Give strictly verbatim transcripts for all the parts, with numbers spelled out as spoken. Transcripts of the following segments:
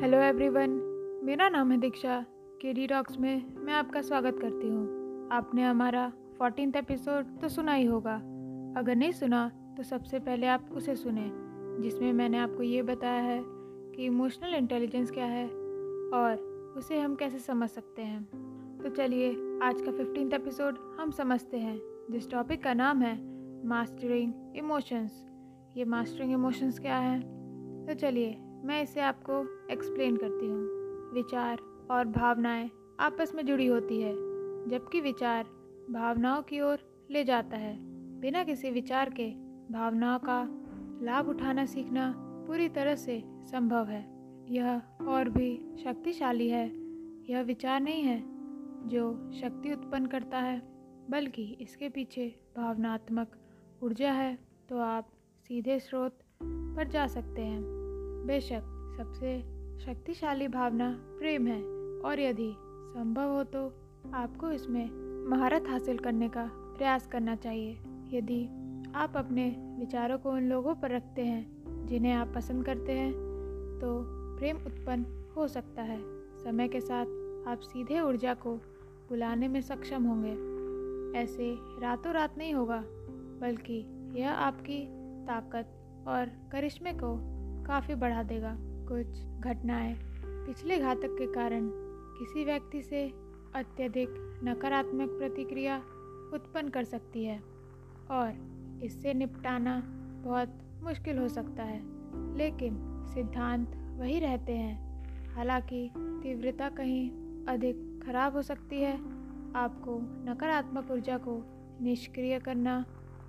Hello everyone, मेरा नाम है दीक्षा। के डी टॉक्स में मैं आपका स्वागत करती हूँ। आपने हमारा फोर्टीन्थ एपिसोड तो सुना ही होगा। अगर नहीं सुना तो सबसे पहले आप उसे सुने, जिसमें मैंने आपको ये बताया है कि इमोशनल इंटेलिजेंस क्या है और उसे हम कैसे समझ सकते हैं। तो चलिए, आज का फिफ्टीन्थ एपिसोड हम समझते हैं, जिस टॉपिक का नाम है मास्टरिंग इमोशंस। ये मास्टरिंग इमोशंस क्या है, तो चलिए मैं इसे आपको एक्सप्लेन करती हूँ। विचार और भावनाएं आपस में जुड़ी होती है, जबकि विचार भावनाओं की ओर ले जाता है। बिना किसी विचार के भावनाओं का लाभ उठाना सीखना पूरी तरह से संभव है। यह और भी शक्तिशाली है। यह विचार नहीं है जो शक्ति उत्पन्न करता है, बल्कि इसके पीछे भावनात्मक ऊर्जा है। तो आप सीधे स्रोत पर जा सकते हैं। बेशक सबसे शक्तिशाली भावना प्रेम है, और यदि संभव हो तो आपको इसमें महारत हासिल करने का प्रयास करना चाहिए। यदि आप अपने विचारों को उन लोगों पर रखते हैं जिन्हें आप पसंद करते हैं, तो प्रेम उत्पन्न हो सकता है। समय के साथ आप सीधे ऊर्जा को बुलाने में सक्षम होंगे। ऐसे रातों रात नहीं होगा, बल्कि यह आपकी ताकत और करिश्मे को काफ़ी बढ़ा देगा। कुछ घटनाएं पिछले घातक के कारण किसी व्यक्ति से अत्यधिक नकारात्मक प्रतिक्रिया उत्पन्न कर सकती है, और इससे निपटाना बहुत मुश्किल हो सकता है। लेकिन सिद्धांत वही रहते हैं। हालांकि तीव्रता कहीं अधिक खराब हो सकती है। आपको नकारात्मक ऊर्जा को निष्क्रिय करना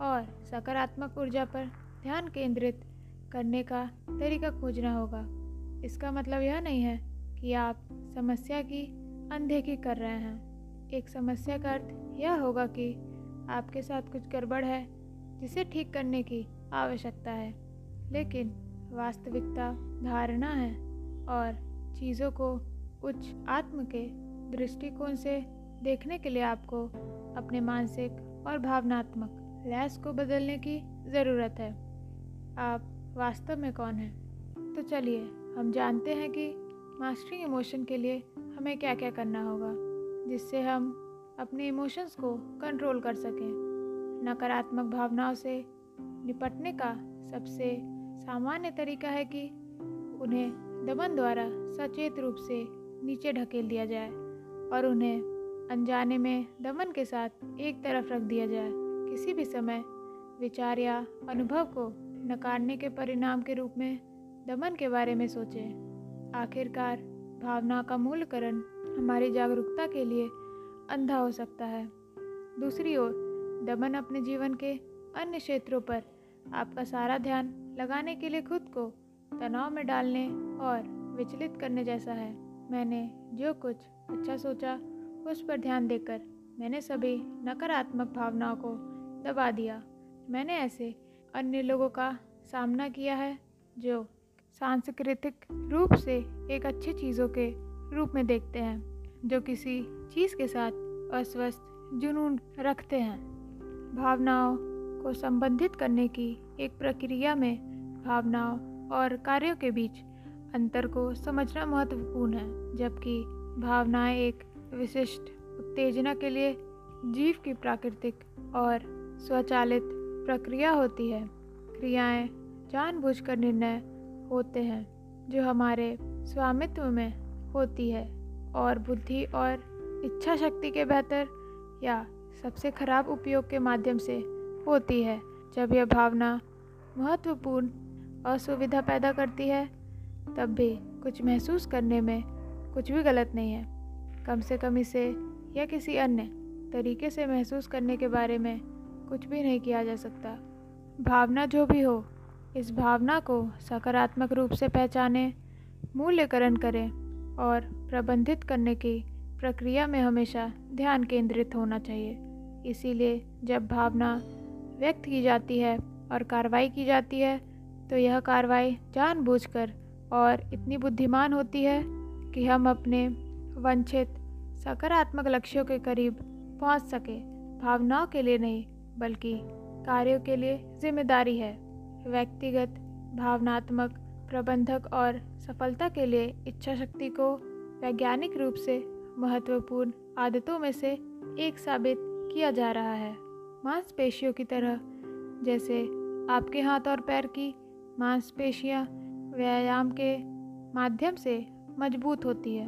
और सकारात्मक ऊर्जा पर ध्यान केंद्रित करने का तरीका खोजना होगा। इसका मतलब यह नहीं है कि आप समस्या की अनदेखी कर रहे हैं। एक समस्या का अर्थ यह होगा कि आपके साथ कुछ गड़बड़ है जिसे ठीक करने की आवश्यकता है, लेकिन वास्तविकता धारणा है और चीज़ों को उच्च आत्म के दृष्टिकोण से देखने के लिए आपको अपने मानसिक और भावनात्मक लैस को बदलने की ज़रूरत है। आप वास्तव में कौन है? तो चलिए हम जानते हैं कि मास्टरिंग इमोशन के लिए हमें क्या क्या करना होगा, जिससे हम अपने इमोशंस को कंट्रोल कर सकें। नकारात्मक भावनाओं से निपटने का सबसे सामान्य तरीका है कि उन्हें दमन द्वारा सचेत रूप से नीचे ढकेल दिया जाए और उन्हें अनजाने में दमन के साथ एक तरफ रख दिया जाए। किसी भी समय विचार या अनुभव को नकारने के परिणाम के रूप में दमन के बारे में सोचें। आखिरकार भावना का मूल्यांकन हमारी जागरूकता के लिए अंधा हो सकता है। दूसरी ओर दमन अपने जीवन के अन्य क्षेत्रों पर आपका सारा ध्यान लगाने के लिए खुद को तनाव में डालने और विचलित करने जैसा है। मैंने जो कुछ अच्छा सोचा उस पर ध्यान देकर मैंने सभी नकारात्मक भावनाओं को दबा दिया। मैंने ऐसे अन्य लोगों का सामना किया है जो सांस्कृतिक रूप से एक अच्छी चीज़ों के रूप में देखते हैं, जो किसी चीज़ के साथ अस्वस्थ जुनून रखते हैं। भावनाओं को संबंधित करने की एक प्रक्रिया में भावनाओं और कार्यों के बीच अंतर को समझना महत्वपूर्ण है। जबकि भावनाएं एक विशिष्ट उत्तेजना के लिए जीव की प्राकृतिक और स्वचालित प्रक्रिया होती है, क्रियाएं जानबूझकर निर्णय होते हैं जो हमारे स्वामित्व में होती है और बुद्धि और इच्छा शक्ति के बेहतर या सबसे खराब उपयोग के माध्यम से होती है। जब यह भावना महत्वपूर्ण असुविधा पैदा करती है, तब भी कुछ महसूस करने में कुछ भी गलत नहीं है। कम से कम इसे या किसी अन्य तरीके से महसूस करने के बारे में कुछ भी नहीं किया जा सकता। भावना जो भी हो, इस भावना को सकारात्मक रूप से पहचानें, मूल्यांकन करें और प्रबंधित करने की प्रक्रिया में हमेशा ध्यान केंद्रित होना चाहिए। इसीलिए जब भावना व्यक्त की जाती है और कार्रवाई की जाती है, तो यह कार्रवाई जानबूझकर और इतनी बुद्धिमान होती है कि हम अपने वांछित सकारात्मक लक्ष्यों के करीब पहुंच सकें। भावनाओं के लिए नहीं, बल्कि कार्यों के लिए जिम्मेदारी है। व्यक्तिगत भावनात्मक प्रबंधक और सफलता के लिए इच्छा शक्ति को वैज्ञानिक रूप से महत्वपूर्ण आदतों में से एक साबित किया जा रहा है। मांसपेशियों की तरह जैसे आपके हाथ और पैर की मांसपेशियां व्यायाम के माध्यम से मजबूत होती है।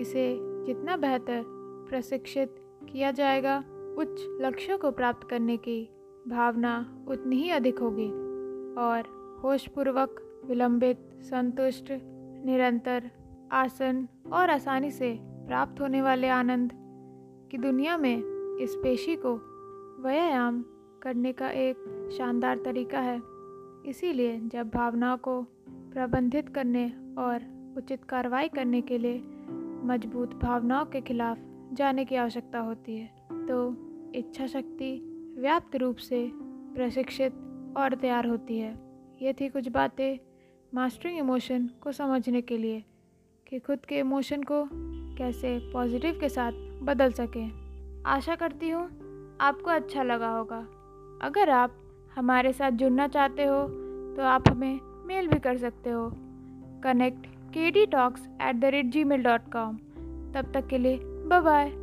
इसे जितना बेहतर प्रशिक्षित किया जाएगा, उच्च लक्ष्यों को प्राप्त करने की भावना उतनी ही अधिक होगी और होशपूर्वक, विलंबित, संतुष्ट, निरंतर आसन और आसानी से प्राप्त होने वाले आनंद की दुनिया में इस पेशी को व्यायाम करने का एक शानदार तरीका है। इसीलिए जब भावनाओं को प्रबंधित करने और उचित कार्रवाई करने के लिए मजबूत भावनाओं के खिलाफ जाने की आवश्यकता होती है, तो इच्छा शक्ति व्याप्त रूप से प्रशिक्षित और तैयार होती है। ये थी कुछ बातें मास्टरिंग इमोशन को समझने के लिए कि खुद के इमोशन को कैसे पॉजिटिव के साथ बदल सकें। आशा करती हूँ आपको अच्छा लगा होगा। अगर आप हमारे साथ जुड़ना चाहते हो तो आप हमें मेल भी कर सकते हो connect K D talks at the rate ji mail dot com. तब तक के लिए बाय बाय।